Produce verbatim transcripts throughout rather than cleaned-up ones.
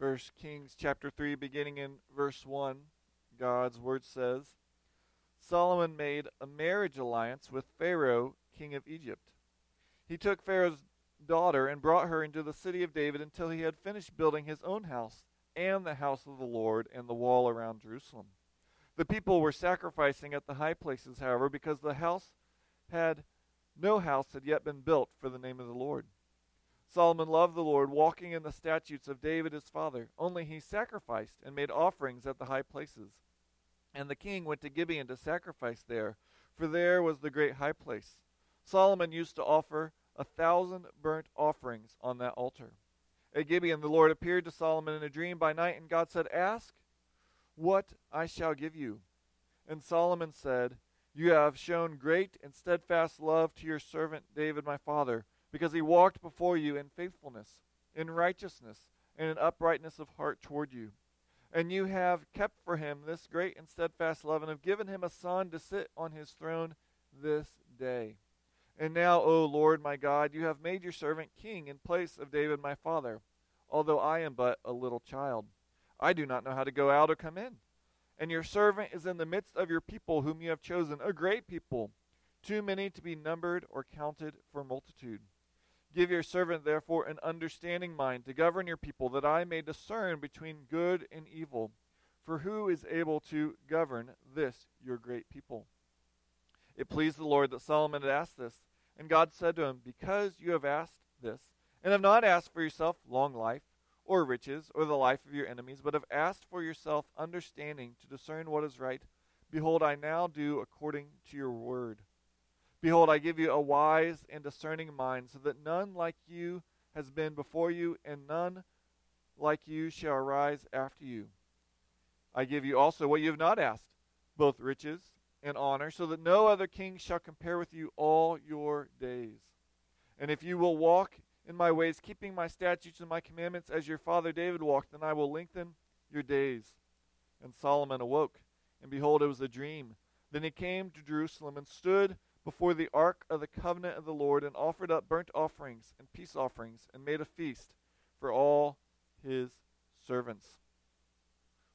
First Kings chapter three, beginning in verse one, God's word says, Solomon made a marriage alliance with Pharaoh, king of Egypt. He took Pharaoh's daughter and brought her into the city of David until he had finished building his own house and the house of the Lord and the wall around Jerusalem. The people were sacrificing at the high places, however, because the house had no house had yet been built for the name of the Lord. Solomon loved the Lord, walking in the statutes of David his father. Only he sacrificed and made offerings at the high places. And the king went to Gibeon to sacrifice there, for there was the great high place. Solomon used to offer a thousand burnt offerings on that altar. At Gibeon, the Lord appeared to Solomon in a dream by night, and God said, Ask what I shall give you. And Solomon said, You have shown great and steadfast love to your servant David my father, because he walked before you in faithfulness, in righteousness, and in uprightness of heart toward you. And you have kept for him this great and steadfast love, and have given him a son to sit on his throne this day. And now, O Lord my God, you have made your servant king in place of David my father, although I am but a little child. I do not know how to go out or come in. And your servant is in the midst of your people whom you have chosen, a great people, too many to be numbered or counted for multitude. Give your servant, therefore, an understanding mind to govern your people, that I may discern between good and evil. For who is able to govern this, your great people? It pleased the Lord that Solomon had asked this, and God said to him, Because you have asked this, and have not asked for yourself long life, or riches, or the life of your enemies, but have asked for yourself understanding to discern what is right, behold, I now do according to your word. Behold, I give you a wise and discerning mind, so that none like you has been before you, and none like you shall arise after you. I give you also what you have not asked, both riches and honor, so that no other king shall compare with you all your days. And if you will walk in my ways, keeping my statutes and my commandments as your father David walked, then I will lengthen your days. And Solomon awoke, and behold, it was a dream. Then he came to Jerusalem and stood before the ark of the covenant of the Lord, and offered up burnt offerings and peace offerings, and made a feast for all his servants.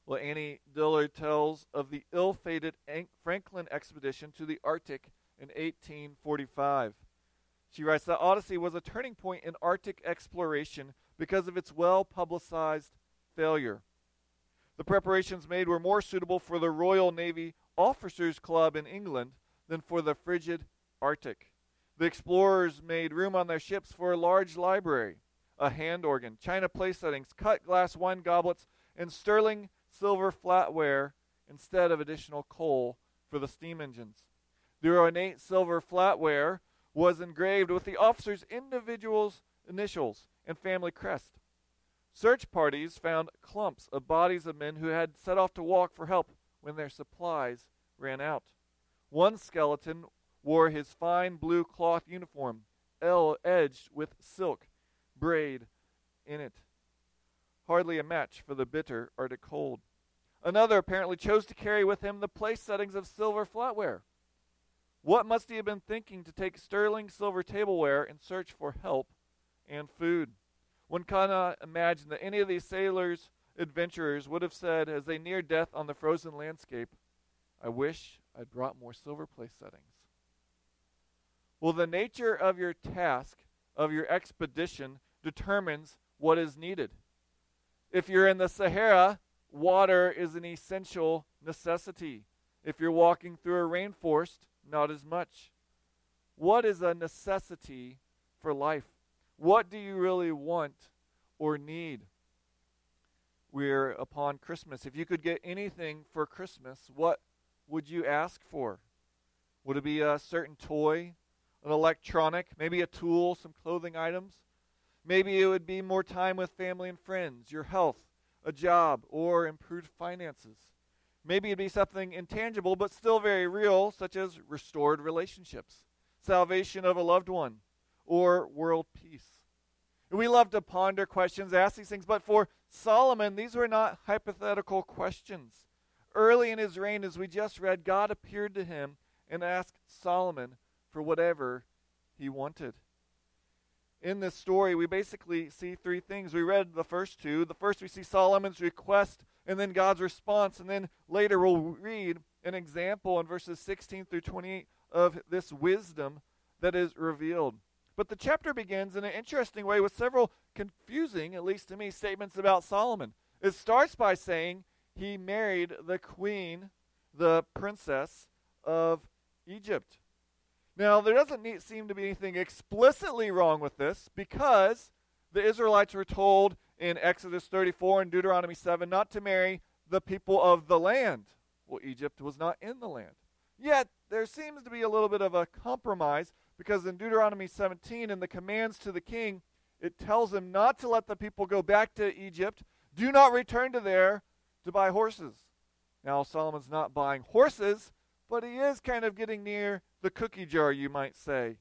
Well, Annie Dillard tells of the ill-fated Franklin expedition to the Arctic in eighteen forty-five. She writes that Odyssey was a turning point in Arctic exploration because of its well-publicized failure. The preparations made were more suitable for the Royal Navy Officers' Club in England than for the frigid Arctic. The explorers made room on their ships for a large library, a hand organ, china play settings, cut glass wine goblets, and sterling silver flatware instead of additional coal for the steam engines. The ornate silver flatware was engraved with the officers' individuals' initials and family crest. Search parties found clumps of bodies of men who had set off to walk for help when their supplies ran out. One skeleton wore his fine blue cloth uniform, edged with silk braid in it. Hardly a match for the bitter Arctic cold. Another apparently chose to carry with him the place settings of silver flatware. What must he have been thinking to take sterling silver tableware in search for help and food? One cannot imagine that any of these sailors' adventurers would have said as they neared death on the frozen landscape, I wish I brought more silver place settings. Well, the nature of your task, of your expedition, determines what is needed. If you're in the Sahara, water is an essential necessity. If you're walking through a rainforest, not as much. What is a necessity for life? What do you really want or need? We're upon Christmas. If you could get anything for Christmas, what would you ask for? Would it be a certain toy, an electronic, maybe a tool, some clothing items? Maybe it would be more time with family and friends, your health, a job, or improved finances. Maybe it'd be something intangible but still very real, such as restored relationships, salvation of a loved one, or world peace. We love to ponder questions, ask these things, but for Solomon, these were not hypothetical questions. Early in his reign, as we just read, God appeared to him and asked Solomon for whatever he wanted. in this story, we basically see three things. We read the first two. The first, we see Solomon's request, and then God's response. And then later we'll read an example in verses sixteen through twenty-eight of this wisdom that is revealed. But the chapter begins in an interesting way with several confusing, at least to me, statements about Solomon. It starts by saying he married the queen, the princess of Egypt. Now, there doesn't need, seem to be anything explicitly wrong with this, because the Israelites were told in Exodus thirty-four and Deuteronomy seven not to marry the people of the land. Well, Egypt was not in the land. Yet, there seems to be a little bit of a compromise, because in Deuteronomy seventeen, in the commands to the king, it tells him not to let the people go back to Egypt. Do not return to there to buy horses. Now, Solomon's not buying horses, but he is kind of getting near the cookie jar, you might say.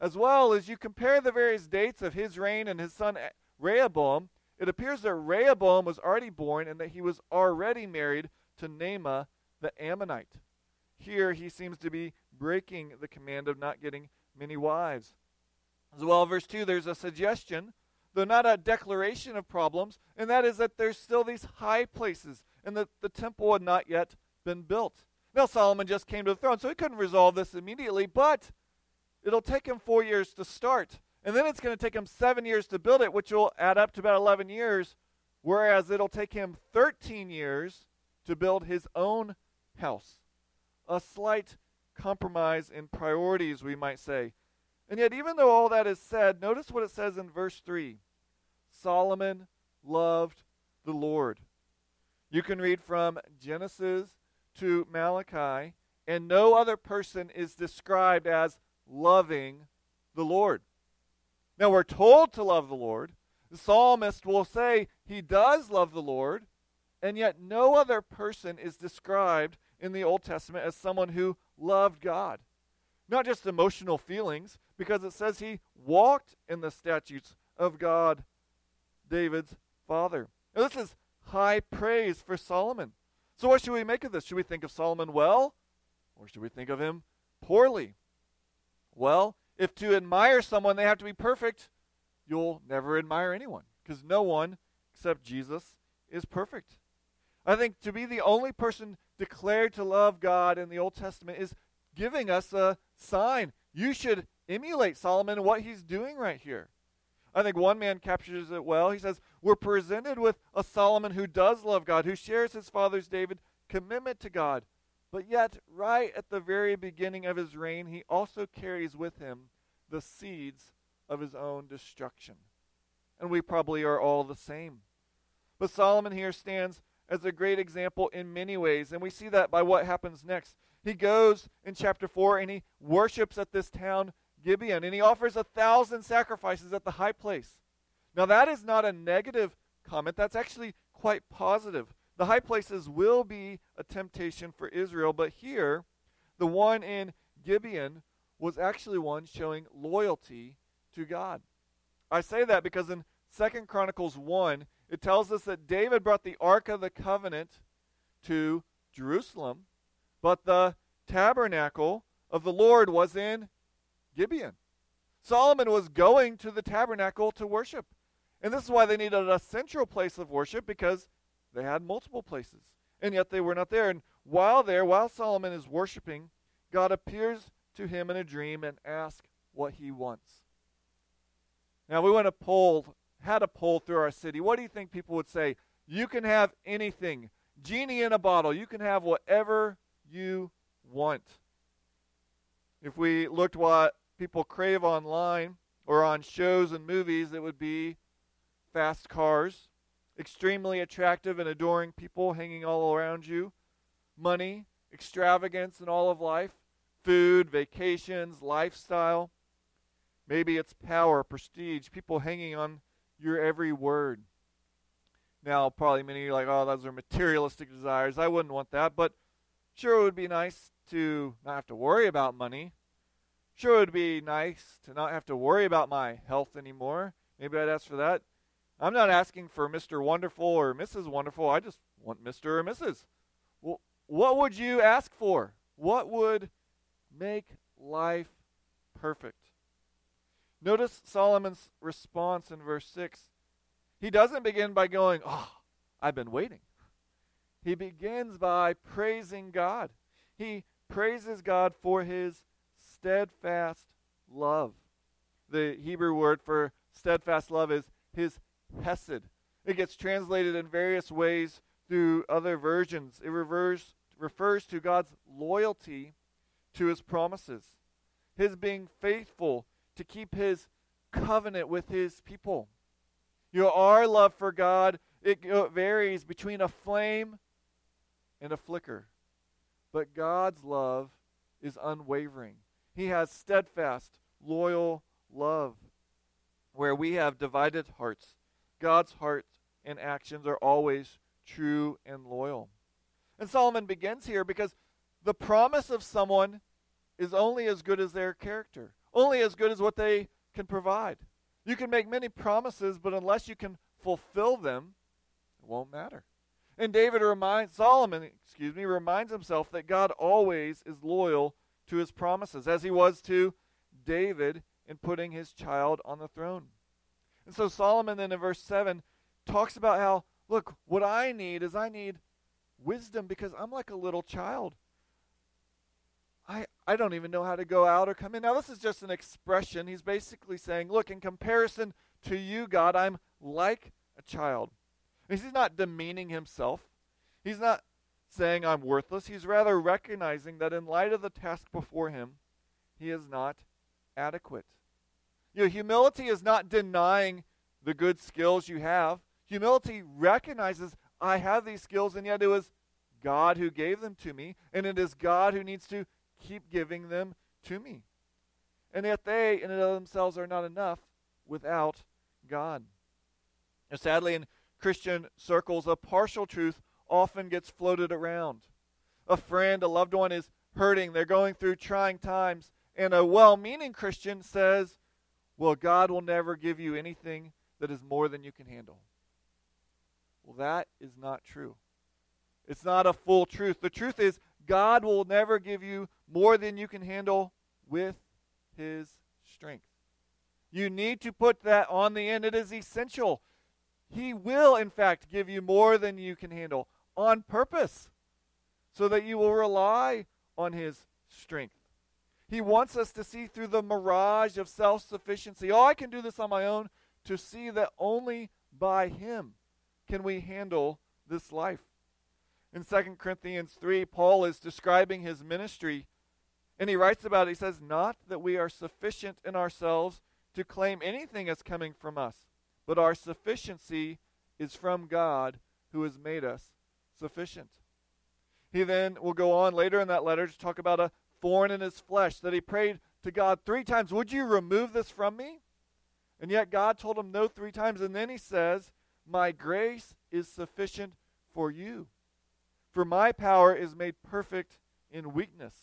As well as you compare the various dates of his reign and his son Rehoboam, it appears that Rehoboam was already born and that he was already married to Naamah the Ammonite. Here he seems to be breaking the command of not getting many wives. As well, verse two, there's a suggestion, though not a declaration of problems, and that is that there's still these high places and that the temple had not yet been built. Now, Solomon just came to the throne, so he couldn't resolve this immediately, but it'll take him four years to start. And then it's going to take him seven years to build it, which will add up to about eleven years, whereas it'll take him thirteen years to build his own house. A slight compromise in priorities, we might say. And yet, even though all that is said, notice what it says in verse three. Solomon loved the Lord. You can read from Genesis to Malachi, and no other person is described as loving the Lord. Now, we're told to love the Lord. The psalmist will say he does love the Lord, and yet no other person is described in the Old Testament as someone who loved God. Not just emotional feelings, because it says he walked in the statutes of God, David's father. Now, this is high praise for Solomon. So what should we make of this? Should we think of Solomon well, or should we think of him poorly? Well, if to admire someone they have to be perfect, you'll never admire anyone, because no one except Jesus is perfect. I think to be the only person declared to love God in the Old Testament is giving us a sign. You should emulate Solomon and what he's doing right here. I think one man captures it well. He says, we're presented with a Solomon who does love God, who shares his father's David's commitment to God. But yet, right at the very beginning of his reign, he also carries with him the seeds of his own destruction. And we probably are all the same. But Solomon here stands as a great example in many ways, and we see that by what happens next. He goes in chapter four and he worships at this town Gibeon, and he offers a thousand sacrifices at the high place. Now, that is not a negative comment. That's actually quite positive. The high places will be a temptation for Israel, but here, the one in Gibeon was actually one showing loyalty to God. I say that because in Second Chronicles one, it tells us that David brought the Ark of the Covenant to Jerusalem, but the tabernacle of the Lord was in Gibeon. Solomon was going to the tabernacle to worship. And this is why they needed a central place of worship, because they had multiple places. And yet they were not there. And while there, while Solomon is worshiping, God appears to him in a dream and asks what he wants. Now, we went a poll, had a poll through our city. What do you think people would say? You can have anything. Genie in a bottle. You can have whatever you want. If we looked what people crave online or on shows and movies, it would be fast cars, extremely attractive and adoring people hanging all around you, money, extravagance in all of life, food, vacations, lifestyle. Maybe it's power, prestige, people hanging on your every word. Now, probably many of you are like, oh, those are materialistic desires. I wouldn't want that, but sure, it would be nice to not have to worry about money. Sure, it would be nice to not have to worry about my health anymore. Maybe I'd ask for that. I'm not asking for Mister Wonderful or Missus Wonderful. I just want Mister or Missus Well, what would you ask for? What would make life perfect? Notice Solomon's response in verse six. He doesn't begin by going, oh, I've been waiting. He begins by praising God. He praises God for his steadfast love. The Hebrew word for steadfast love is his hesed. It gets translated in various ways through other versions. It refers, refers to God's loyalty to his promises, his being faithful to keep his covenant with his people. You know, our love for God, it varies between a flame and a flicker. But God's love is unwavering. He has steadfast, loyal love. Where we have divided hearts, God's heart and actions are always true and loyal. And Solomon begins here because the promise of someone is only as good as their character, only as good as what they can provide. You can make many promises, but unless you can fulfill them, it won't matter. And David reminds, Solomon, excuse me, reminds himself that God always is loyal to his promises, as he was to David in putting his child on the throne. And so Solomon then in verse seven talks about how, look, what I need is I need wisdom because I'm like a little child. I, I don't even know how to go out or come in. Now, this is just an expression. He's basically saying, look, in comparison to you, God, I'm like a child. And he's not demeaning himself. He's not saying I'm worthless. He's rather recognizing that in light of the task before him, he is not adequate. You know, humility is not denying the good skills you have. Humility recognizes I have these skills, and yet it was God who gave them to me, and it is God who needs to keep giving them to me. And yet they, in and of themselves, are not enough without God. And sadly, in Christian circles, a partial truth often gets floated around. A friend, a loved one is hurting. They're going through trying times. And a well-meaning Christian says, well, God will never give you anything that is more than you can handle. Well, that is not true. It's not a full truth. The truth is, God will never give you more than you can handle with his strength. You need to put that on the end. It is essential. He will, in fact, give you more than you can handle on purpose so that you will rely on his strength. He wants us to see through the mirage of self-sufficiency. Oh, I can do this on my own, to see that only by him can we handle this life. In Second Corinthians three, Paul is describing his ministry, and he writes about it. He says, not that we are sufficient in ourselves to claim anything as coming from us, but our sufficiency is from God who has made us sufficient. He then will go on later in that letter to talk about a thorn in his flesh, that he prayed to God three times, would you remove this from me? And yet God told him no three times, and then he says, my grace is sufficient for you. For my power is made perfect in weakness.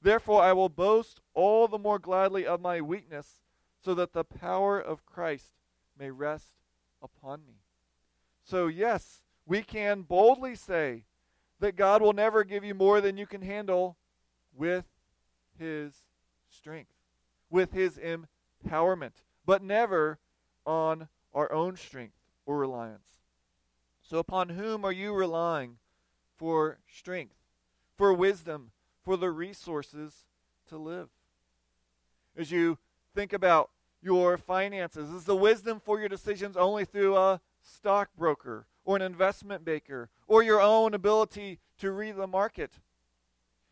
Therefore I will boast all the more gladly of my weakness, so that the power of Christ may rest upon me. So yes, we can boldly say that God will never give you more than you can handle with his strength, with his empowerment, but never on our own strength or reliance. So upon whom are you relying for strength, for wisdom, for the resources to live? As you think about your finances, is the wisdom for your decisions only through a stockbroker or an investment banker or your own ability to read the market?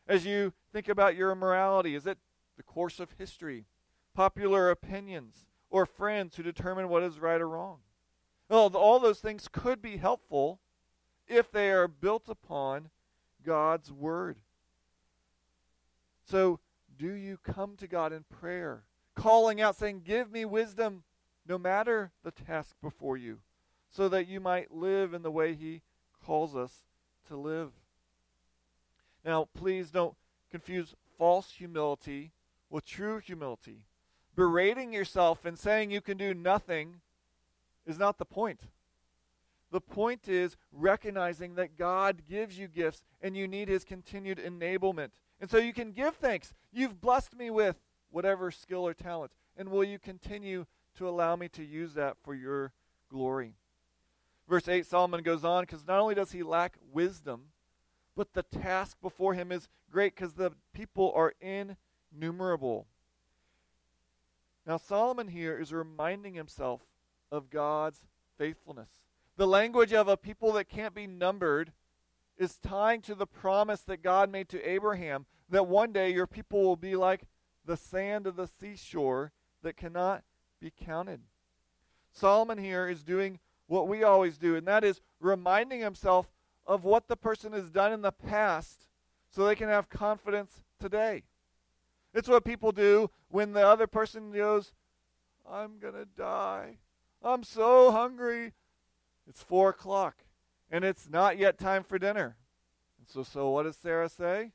As you think about your morality, is it the course of history, popular opinions, or friends who determine what is right or wrong? Well, all those things could be helpful if they are built upon God's word. So do you come to God in prayer, calling out, saying, give me wisdom, no matter the task before you, so that you might live in the way he calls us to live? Now, please don't confuse false humility with true humility. Berating yourself and saying you can do nothing is not the point. The point is recognizing that God gives you gifts and you need his continued enablement. And so you can give thanks. You've blessed me with whatever skill or talent. and will you continue to allow me to use that for your glory? Verse eight, Solomon goes on, because not only does he lack wisdom, but the task before him is great because the people are innumerable. Now, Solomon here is reminding himself of God's faithfulness. The language of a people that can't be numbered is tying to the promise that God made to Abraham that one day your people will be like the sand of the seashore that cannot be counted. Solomon here is doing what we always do, and that is reminding himself of what the person has done in the past so they can have confidence today. It's what people do when the other person goes, I'm going to die. I'm so hungry. It's four o'clock, and it's not yet time for dinner. And so, so what does Sarah say?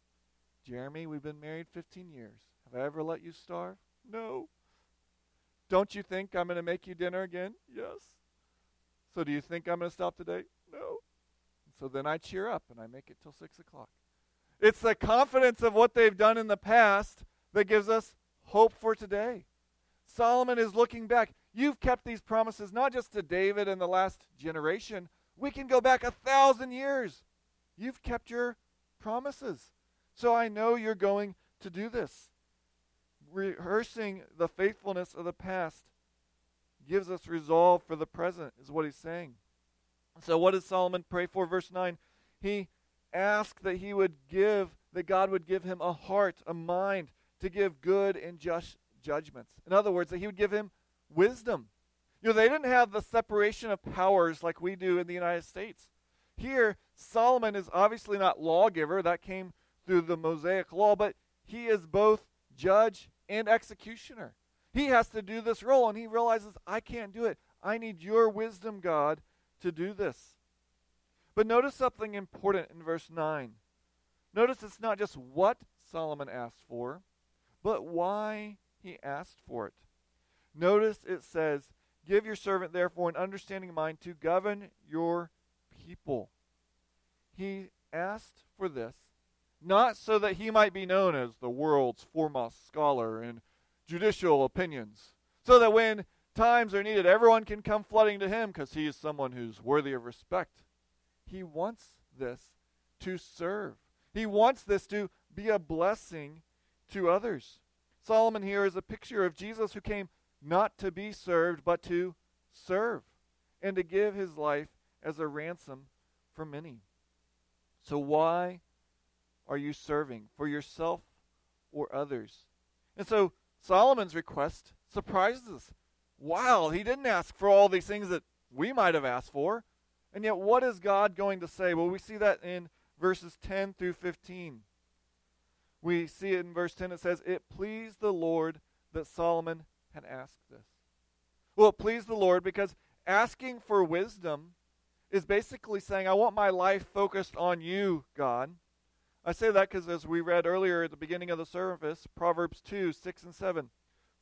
Jeremy, we've been married fifteen years. Have I ever let you starve? No. Don't you think I'm going to make you dinner again? Yes. So do you think I'm going to stop today? No. And so then I cheer up, and I make it till six o'clock. It's the confidence of what they've done in the past that gives us hope for today. Solomon is looking back. You've kept these promises not just to David and the last generation. We can go back a thousand years. You've kept your promises. So I know you're going to do this. Rehearsing the faithfulness of the past gives us resolve for the present, is what he's saying. So what does Solomon pray for? Verse nine, he asked that he would give, that God would give him a heart, a mind to give good and just judgments. In other words, that he would give him wisdom. You know, they didn't have the separation of powers like we do in the United States. Here, Solomon is obviously not lawgiver. That came through the Mosaic law, but he is both judge and executioner. He has to do this role, and he realizes, I can't do it. I need your wisdom, God, to do this. But notice something important in verse nine. Notice it's not just what Solomon asked for, but why he asked for it. Notice it says, give your servant, therefore, an understanding mind to govern your people. He asked for this, not so that he might be known as the world's foremost scholar in judicial opinions, so that when times are needed, everyone can come flooding to him because he is someone who's worthy of respect. He wants this to serve. He wants this to be a blessing to others. Solomon here is a picture of Jesus who came not to be served, but to serve and to give his life as a ransom for many. So why are you serving? For yourself or others? And so Solomon's request surprises us. Wow, he didn't ask for all these things that we might have asked for. And yet, what is God going to say? Well, we see that in verses ten through fifteen. We see it in verse ten. It says, it pleased the Lord that Solomon had asked this. Well, it pleased the Lord because asking for wisdom is basically saying, I want my life focused on you, God. I say that because as we read earlier at the beginning of the service, Proverbs two, six and seven,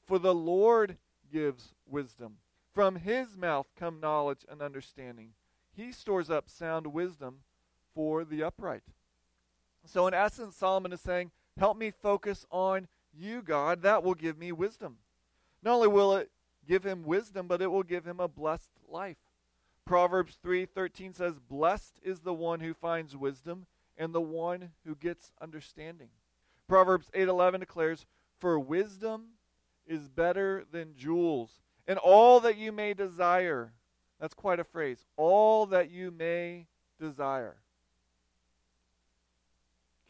for the Lord gives wisdom. From his mouth come knowledge and understanding. He stores up sound wisdom for the upright. So in essence, Solomon is saying, help me focus on you, God. That will give me wisdom. Not only will it give him wisdom, but it will give him a blessed life. Proverbs three thirteen says, blessed is the one who finds wisdom and the one who gets understanding. Proverbs eight eleven declares, for wisdom is better than jewels, and all that you may desire. That's quite a phrase. All that you may desire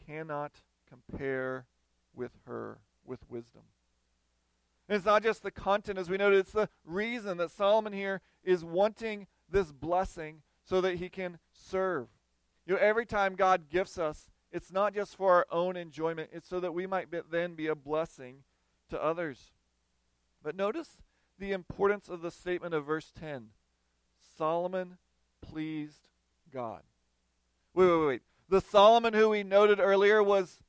cannot compare with her, with wisdom. And it's not just the content, as we noted, it's the reason that Solomon here is wanting this blessing so that he can serve. You know, every time God gifts us, it's not just for our own enjoyment, it's so that we might be, then be a blessing to others. But notice the importance of the statement of verse ten. Solomon pleased God. Wait, wait, wait. The Solomon who we noted earlier was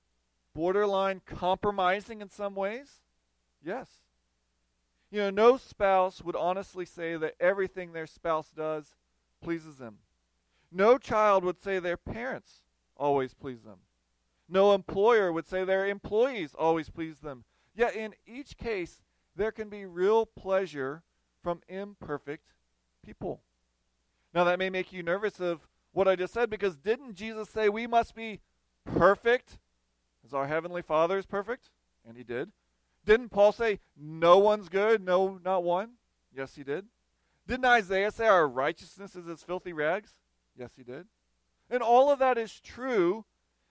borderline compromising in some ways? Yes. You know, no spouse would honestly say that everything their spouse does pleases them. No child would say their parents always please them. No employer would say their employees always please them. Yet in each case, there can be real pleasure from imperfect people. Now, that may make you nervous of what I just said, because didn't Jesus say we must be perfect as our Heavenly Father is perfect? And he did. Didn't Paul say no one's good, no, not one? Yes, he did. Didn't Isaiah say our righteousness is as filthy rags? Yes, he did. And all of that is true,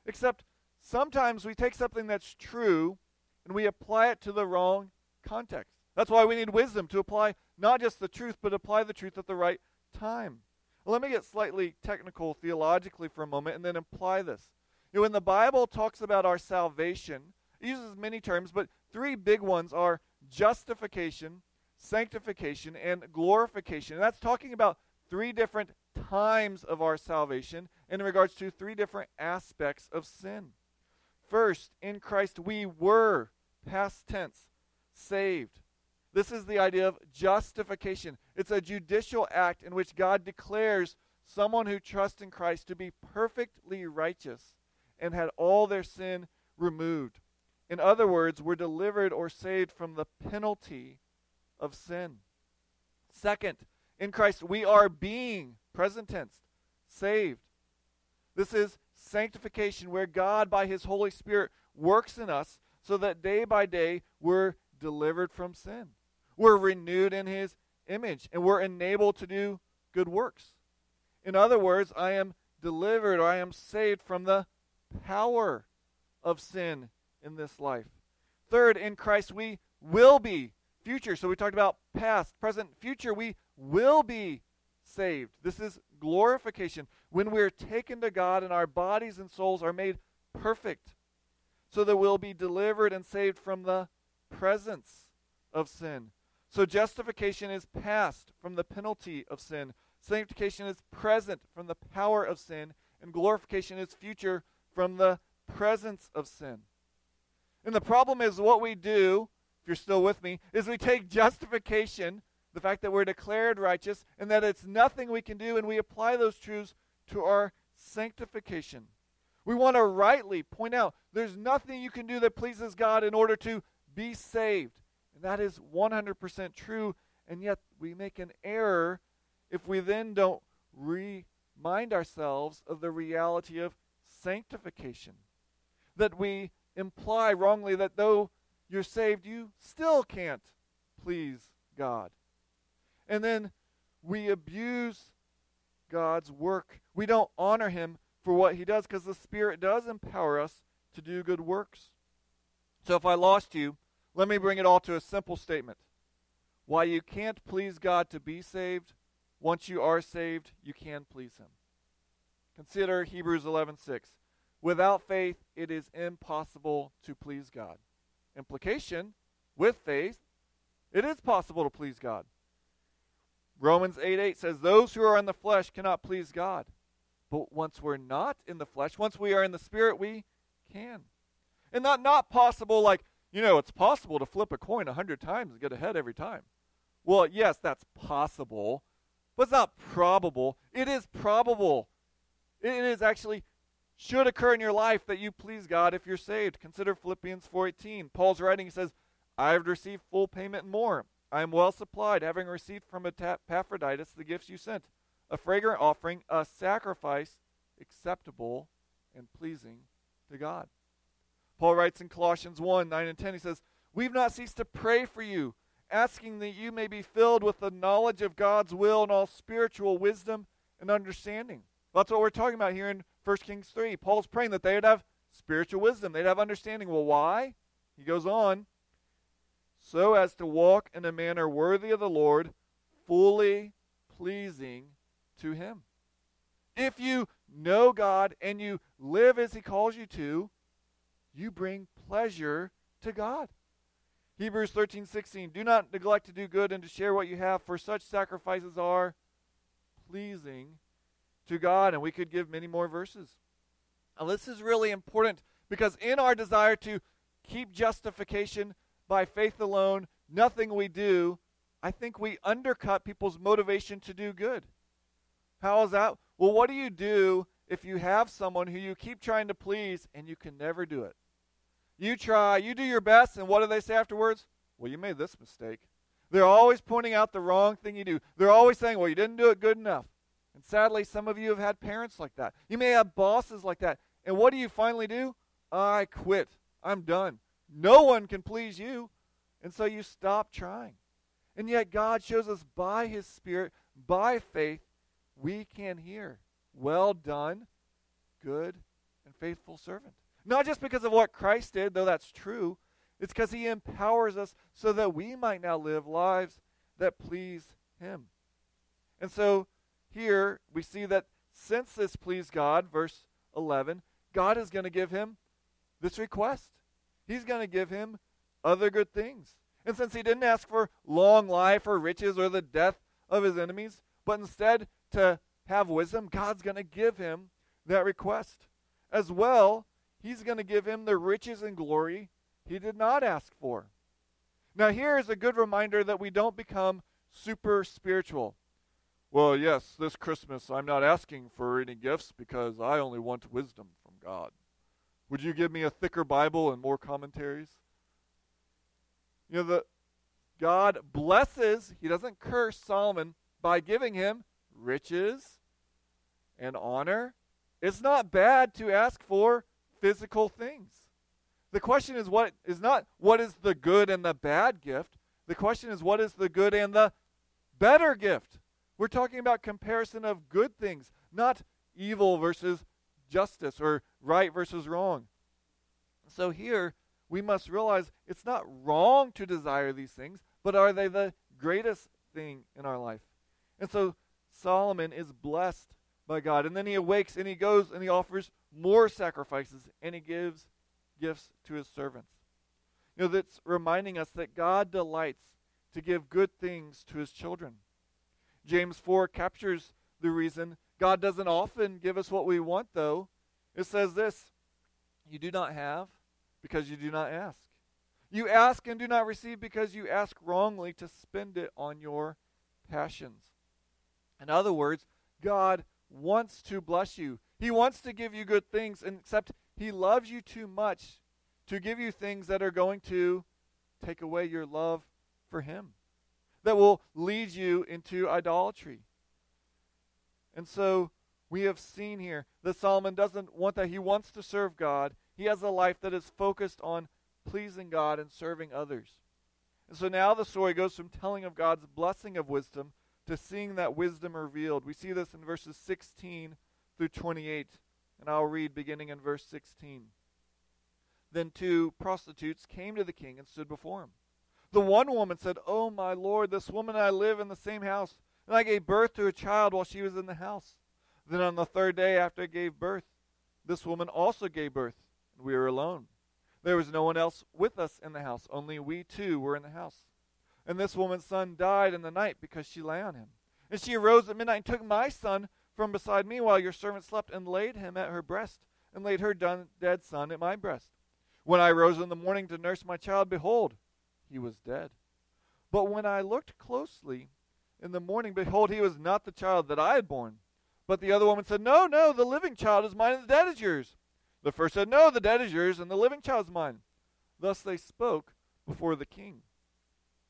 except sometimes we take something that's true and we apply it to the wrong context. That's why we need wisdom to apply not just the truth, but apply the truth at the right time. Well, let me get slightly technical theologically for a moment and then apply this. You know, when the Bible talks about our salvation, it uses many terms, but three big ones are justification, sanctification, and glorification. And that's talking about three different times of our salvation in regards to three different aspects of sin. First, in Christ we were, past tense, saved. This is the idea of justification. It's a judicial act in which God declares someone who trusts in Christ to be perfectly righteous and had all their sin removed. In other words, we're delivered or saved from the penalty of sin. Second, in Christ we are being, present tense, saved. This is sanctification, where God by his Holy Spirit works in us so that day by day we're delivered from sin. We're renewed in his image and we're enabled to do good works. In other words, I am delivered, or I am saved from the power of sin in this life. Third, in Christ we will be, future. So we talked about past, present, future. We will be saved. This is glorification, when we're taken to God and our bodies and souls are made perfect, so that we'll be delivered and saved from the presence of sin. So justification is past, from the penalty of sin. Sanctification is present, from the power of sin. And glorification is future, from the presence of sin. And the problem is, what we do, if you're still with me, is we take justification, the fact that we're declared righteous and that it's nothing we can do, and we apply those truths to our sanctification. We want to rightly point out there's nothing you can do that pleases God in order to be saved. And that is one hundred percent true, and yet we make an error if we then don't remind ourselves of the reality of sanctification. That we imply wrongly that though you're saved, you still can't please God. And then we abuse God's work. We don't honor him for what he does, because the Spirit does empower us to do good works. So if I lost you, let me bring it all to a simple statement. Why you can't please God to be saved, once you are saved, you can please him. Consider Hebrews eleven six. Without faith, it is impossible to please God. Implication, with faith, it is possible to please God. Romans eight eight says, those who are in the flesh cannot please God. But once we're not in the flesh, once we are in the Spirit, we can. And not not possible, like, you know, it's possible to flip a coin a hundred times and get ahead every time. Well, yes, that's possible, but it's not probable. It is probable. It is actually should occur in your life that you please God if you're saved. Consider Philippians four eighteen. Paul's writing, he says, I have received full payment and more. I am well supplied, having received from Epaphroditus the gifts you sent, a fragrant offering, a sacrifice acceptable and pleasing to God. Paul writes in Colossians one nine and ten, he says, we've not ceased to pray for you, asking that you may be filled with the knowledge of God's will and all spiritual wisdom and understanding. That's what we're talking about here in First Kings three. Paul's praying that they would have spiritual wisdom. They'd have understanding. Well, why? He goes on, so as to walk in a manner worthy of the Lord, fully pleasing to him. If you know God and you live as he calls you to, you bring pleasure to God. Hebrews thirteen sixteen, do not neglect to do good and to share what you have, for such sacrifices are pleasing to God. And we could give many more verses. Now, this is really important, because in our desire to keep justification by faith alone, nothing we do, I think we undercut people's motivation to do good. How is that? Well, what do you do if you have someone who you keep trying to please and you can never do it? You try, you do your best, and what do they say afterwards? Well, you made this mistake. They're always pointing out the wrong thing you do. They're always saying, well, you didn't do it good enough. And sadly, some of you have had parents like that. You may have bosses like that. And what do you finally do? I quit. I'm done. No one can please you. And so you stop trying. And yet God shows us by his Spirit, by faith, we can hear, well done, good and faithful servant. Not just because of what Christ did, though that's true. It's because he empowers us so that we might now live lives that please him. And so here we see that since this pleased God, verse eleven, God is going to give him this request. He's going to give him other good things. And since he didn't ask for long life or riches or the death of his enemies, but instead to have wisdom, God's going to give him that request. As well, he's going to give him the riches and glory he did not ask for. Now here is a good reminder that we don't become super spiritual. Well, yes, this Christmas I'm not asking for any gifts because I only want wisdom from God. Would you give me a thicker Bible and more commentaries? You know, the, God blesses, he doesn't curse Solomon by giving him riches and honor. It's not bad to ask for physical things. The question is what is not what is the good and the bad gift. The question is what is the good and the better gift. We're talking about comparison of good things, not evil versus justice or right versus wrong. So here we must realize it's not wrong to desire these things, but are they the greatest thing in our life? And so Solomon is blessed by God. And then he awakes and he goes and he offers more sacrifices and he gives gifts to his servants. You know, that's reminding us that God delights to give good things to his children. James four captures the reason God doesn't often give us what we want, though. It says this, you do not have because you do not ask. You ask and do not receive because you ask wrongly to spend it on your passions. In other words, God wants to bless you. He wants to give you good things, except he loves you too much to give you things that are going to take away your love for him, that will lead you into idolatry. And so we have seen here that Solomon doesn't want that. He wants to serve God. He has a life that is focused on pleasing God and serving others. And so now the story goes from telling of God's blessing of wisdom to seeing that wisdom revealed. We see this in verses sixteen through twenty-eight, and I'll read beginning in verse sixteen. Then two prostitutes came to the king and stood before him. The one woman said, "Oh, my lord, this woman and I live in the same house, and I gave birth to a child while she was in the house. Then on the third day after I gave birth, this woman also gave birth, and we were alone. There was no one else with us in the house, only we two were in the house. And this woman's son died in the night because she lay on him. And she arose at midnight and took my son from beside me while your servant slept and laid him at her breast and laid her done, dead son at my breast. When I rose in the morning to nurse my child, behold, he was dead. But when I looked closely in the morning, behold, he was not the child that I had born. But the other woman said, No, no, the living child is mine and the dead is yours. The first said, No, the dead is yours and the living child is mine. Thus they spoke before the king.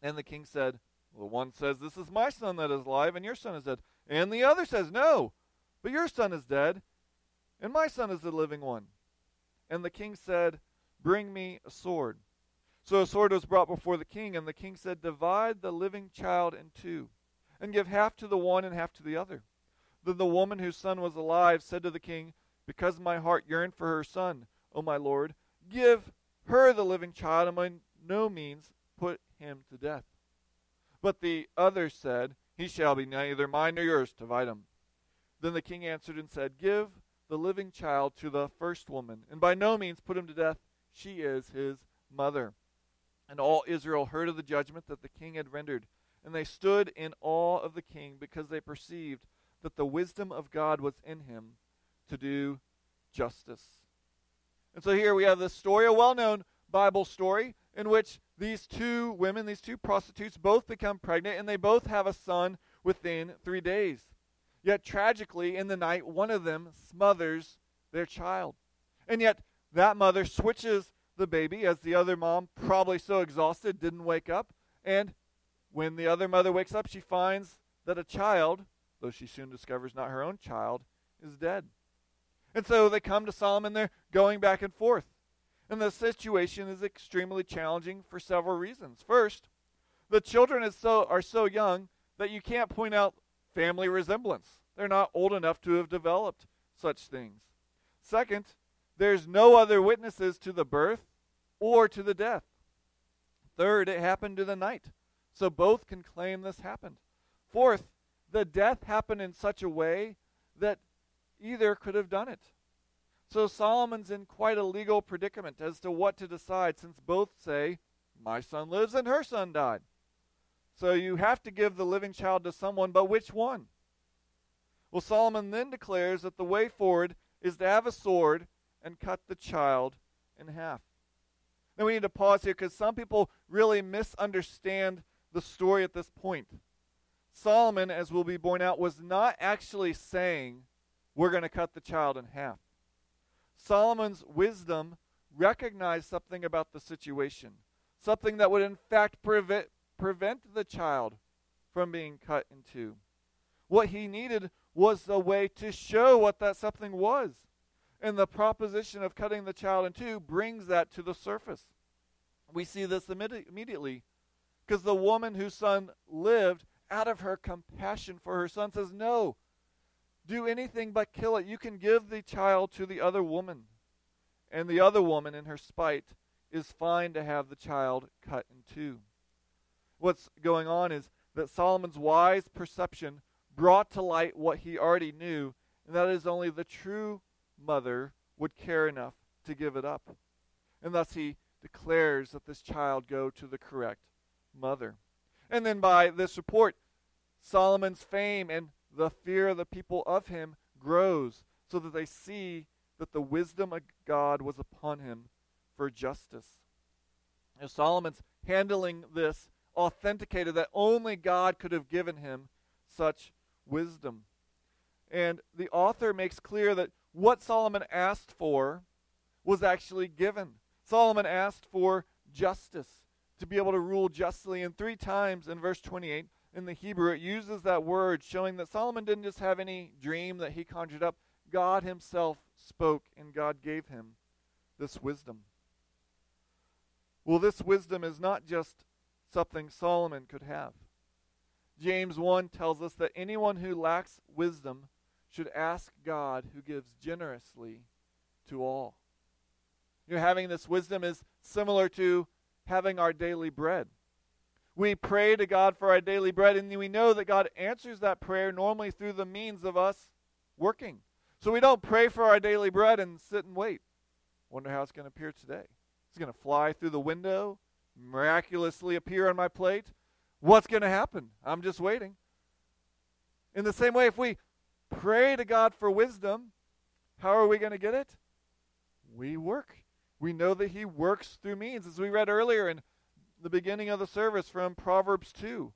And the king said, The one says, This is my son that is alive, and your son is dead. And the other says, No, but your son is dead, and my son is the living one. And the king said, Bring me a sword. So a sword was brought before the king, and the king said, Divide the living child in two, and give half to the one and half to the other. Then the woman whose son was alive said to the king, Because my heart yearned for her son, O my lord, give her the living child, and by no means put him to death. But the other said, He shall be neither mine nor yours, divide him. Then the king answered and said, Give the living child to the first woman, and by no means put him to death. She is his mother. And all Israel heard of the judgment that the king had rendered, and they stood in awe of the king, because they perceived that the wisdom of God was in him to do justice." And so here we have this story, a well-known Bible story, in which these two women, these two prostitutes, both become pregnant, and they both have a son within three days. Yet tragically, in the night, one of them smothers their child. And yet that mother switches the baby as the other mom, probably so exhausted, didn't wake up. And when the other mother wakes up, she finds that a child, though she soon discovers not her own child, is dead. And so they come to Solomon. They're going back and forth. And the situation is extremely challenging for several reasons. First, the children is so, are so young that you can't point out family resemblance. They're not old enough to have developed such things. Second, there's no other witnesses to the birth or to the death. Third, it happened in the night, so both can claim this happened. Fourth, the death happened in such a way that either could have done it. So Solomon's in quite a legal predicament as to what to decide, since both say, my son lives and her son died. So you have to give the living child to someone, but which one? Well, Solomon then declares that the way forward is to have a sword and cut the child in half. Now we need to pause here because some people really misunderstand the story at this point. Solomon, as will be borne out, was not actually saying, we're going to cut the child in half. Solomon's wisdom recognized something about the situation, something that would in fact prevent prevent the child from being cut in two. What he needed was a way to show what that something was. And the proposition of cutting the child in two brings that to the surface. We see this immedi- immediately because the woman whose son lived, out of her compassion for her son, says, no, do anything but kill it. You can give the child to the other woman. And the other woman, in her spite, is fine to have the child cut in two. What's going on is that Solomon's wise perception brought to light what he already knew, and that is only the true mother would care enough to give it up. And thus he declares that this child go to the correct mother. And then by this report, Solomon's fame and the fear of the people of him grows, so that they see that the wisdom of God was upon him for justice. And Solomon's handling this authenticated that only God could have given him such wisdom. And the author makes clear that what Solomon asked for was actually given. Solomon asked for justice, to be able to rule justly. And three times in verse twenty-eight, in the Hebrew, it uses that word, showing that Solomon didn't just have any dream that he conjured up. God himself spoke, and God gave him this wisdom. Well, this wisdom is not just something Solomon could have. James one tells us that anyone who lacks wisdom should ask God, who gives generously to all. You know, having this wisdom is similar to having our daily bread. We pray to God for our daily bread, and we know that God answers that prayer normally through the means of us working. So we don't pray for our daily bread and sit and wait. Wonder how it's going to appear today. It's going to fly through the window, miraculously appear on my plate. What's going to happen? I'm just waiting. In the same way, if we pray to God for wisdom, how are we going to get it? We work. We know that he works through means. As we read earlier in the beginning of the service from Proverbs two,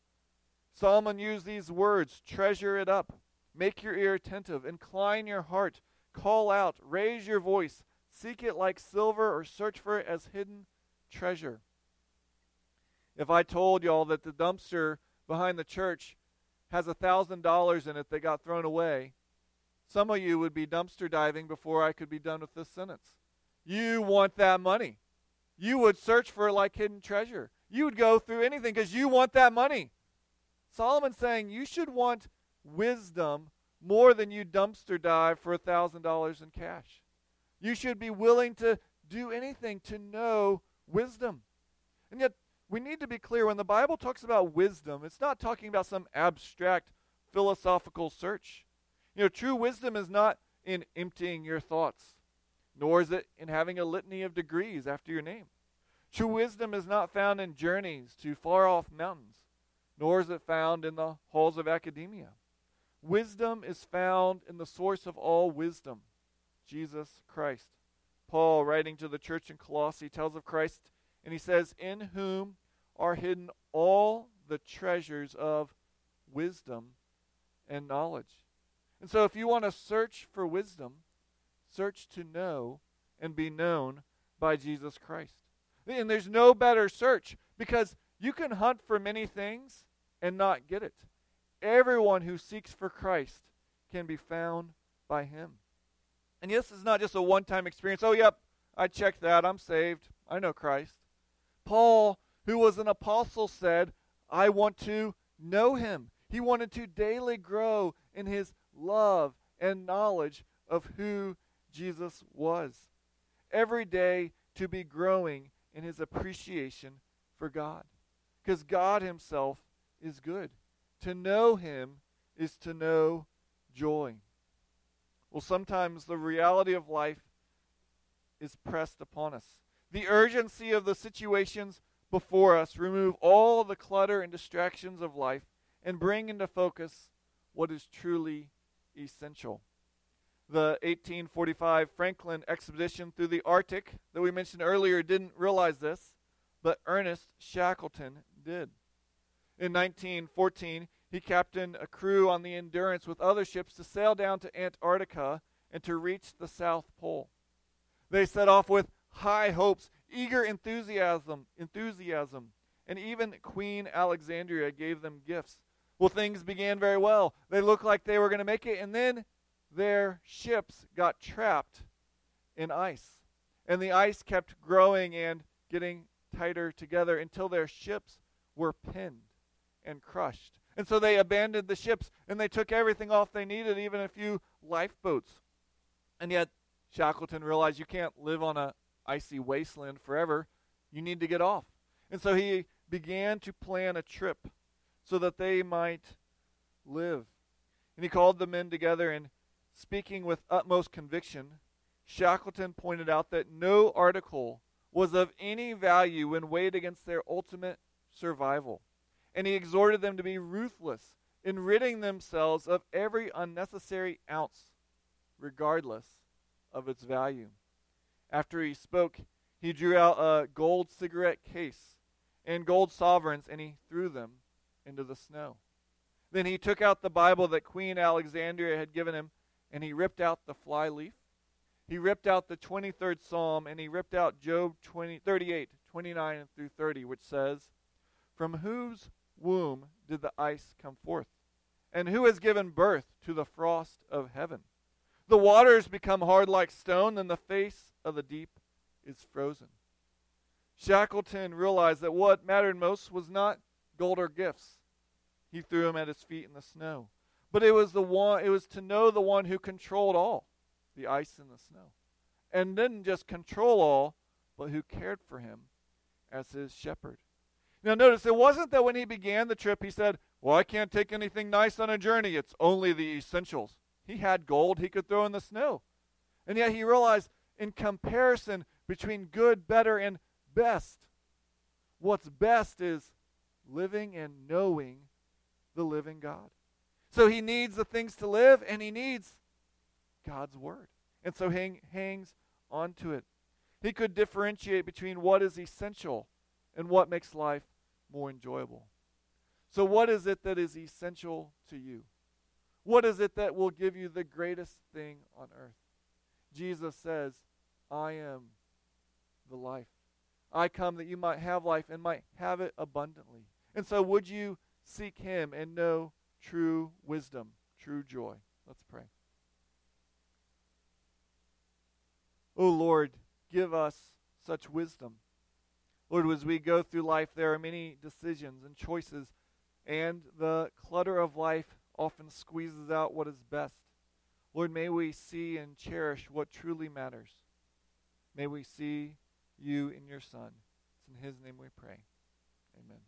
Solomon used these words, treasure it up, make your ear attentive, incline your heart, call out, raise your voice, seek it like silver or search for it as hidden treasure. If I told y'all that the dumpster behind the church has one thousand dollars in it that got thrown away, some of you would be dumpster diving before I could be done with this sentence. You want that money. You would search for it like hidden treasure. You would go through anything because you want that money. Solomon's saying you should want wisdom more than you dumpster dive for one thousand dollars in cash. You should be willing to do anything to know wisdom. And yet we need to be clear, when the Bible talks about wisdom, it's not talking about some abstract philosophical search. You know, true wisdom is not in emptying your thoughts, nor is it in having a litany of degrees after your name. True wisdom is not found in journeys to far-off mountains, nor is it found in the halls of academia. Wisdom is found in the source of all wisdom, Jesus Christ. Paul, writing to the church in Colossae, tells of Christ, and he says, in whom are hidden all the treasures of wisdom and knowledge. And so if you want to search for wisdom, search to know and be known by Jesus Christ. And there's no better search, because you can hunt for many things and not get it. Everyone who seeks for Christ can be found by him. And this is not just a one-time experience. Oh, yep, I checked that. I'm saved. I know Christ. Paul, who was an apostle, said, I want to know him. He wanted to daily grow in his love and knowledge of who Jesus was. Every day to be growing in his appreciation for God. Because God himself is good. To know him is to know joy. Well, sometimes the reality of life is pressed upon us. The urgency of the situations before us remove all the clutter and distractions of life and bring into focus what is truly essential. The eighteen forty-five Franklin expedition through the Arctic that we mentioned earlier didn't realize this, but Ernest Shackleton did. In nineteen fourteen, he captained a crew on the Endurance with other ships to sail down to Antarctica and to reach the South Pole. They set off with high hopes, eager enthusiasm, enthusiasm, and even Queen Alexandra gave them gifts. Well, things began very well. They looked like they were going to make it, and then their ships got trapped in ice. And the ice kept growing and getting tighter together until their ships were pinned and crushed. And so they abandoned the ships, and they took everything off they needed, even a few lifeboats. And yet Shackleton realized you can't live on an icy wasteland forever. You need to get off. And so he began to plan a trip so that they might live. And he called the men together, and speaking with utmost conviction, Shackleton pointed out that no article was of any value when weighed against their ultimate survival. And he exhorted them to be ruthless in ridding themselves of every unnecessary ounce, regardless of its value. After he spoke, he drew out a gold cigarette case and gold sovereigns, and he threw them into the snow. Then he took out the Bible that Queen Alexandria had given him, and he ripped out the fly leaf. He ripped out the twenty-third Psalm, and he ripped out Job thirty-eight, twenty-nine through thirty, which says, "From whose womb did the ice come forth? And who has given birth to the frost of heaven? The waters become hard like stone, and the face of the deep is frozen." Shackleton realized that what mattered most was not gold or gifts. He threw them at his feet in the snow. But it was the one, it was to know the one who controlled all, the ice and the snow. And didn't just control all, but who cared for him as his shepherd. Now notice, it wasn't that when he began the trip he said, well, I can't take anything nice on a journey. It's only the essentials. He had gold he could throw in the snow. And yet he realized in comparison between good, better, and best, what's best is living and knowing the living God. So he needs the things to live, and he needs God's word. And so he hangs onto it. He could differentiate between what is essential and what makes life more enjoyable. So what is it that is essential to you? What is it that will give you the greatest thing on earth? Jesus says, I am the life. I come that you might have life and might have it abundantly. And so would you seek him and know true wisdom, true joy? Let's pray. Oh Lord, give us such wisdom. Lord, as we go through life, there are many decisions and choices, and the clutter of life often squeezes out what is best. Lord, may we see and cherish what truly matters. May we see you in your Son. It's in his name we pray. Amen.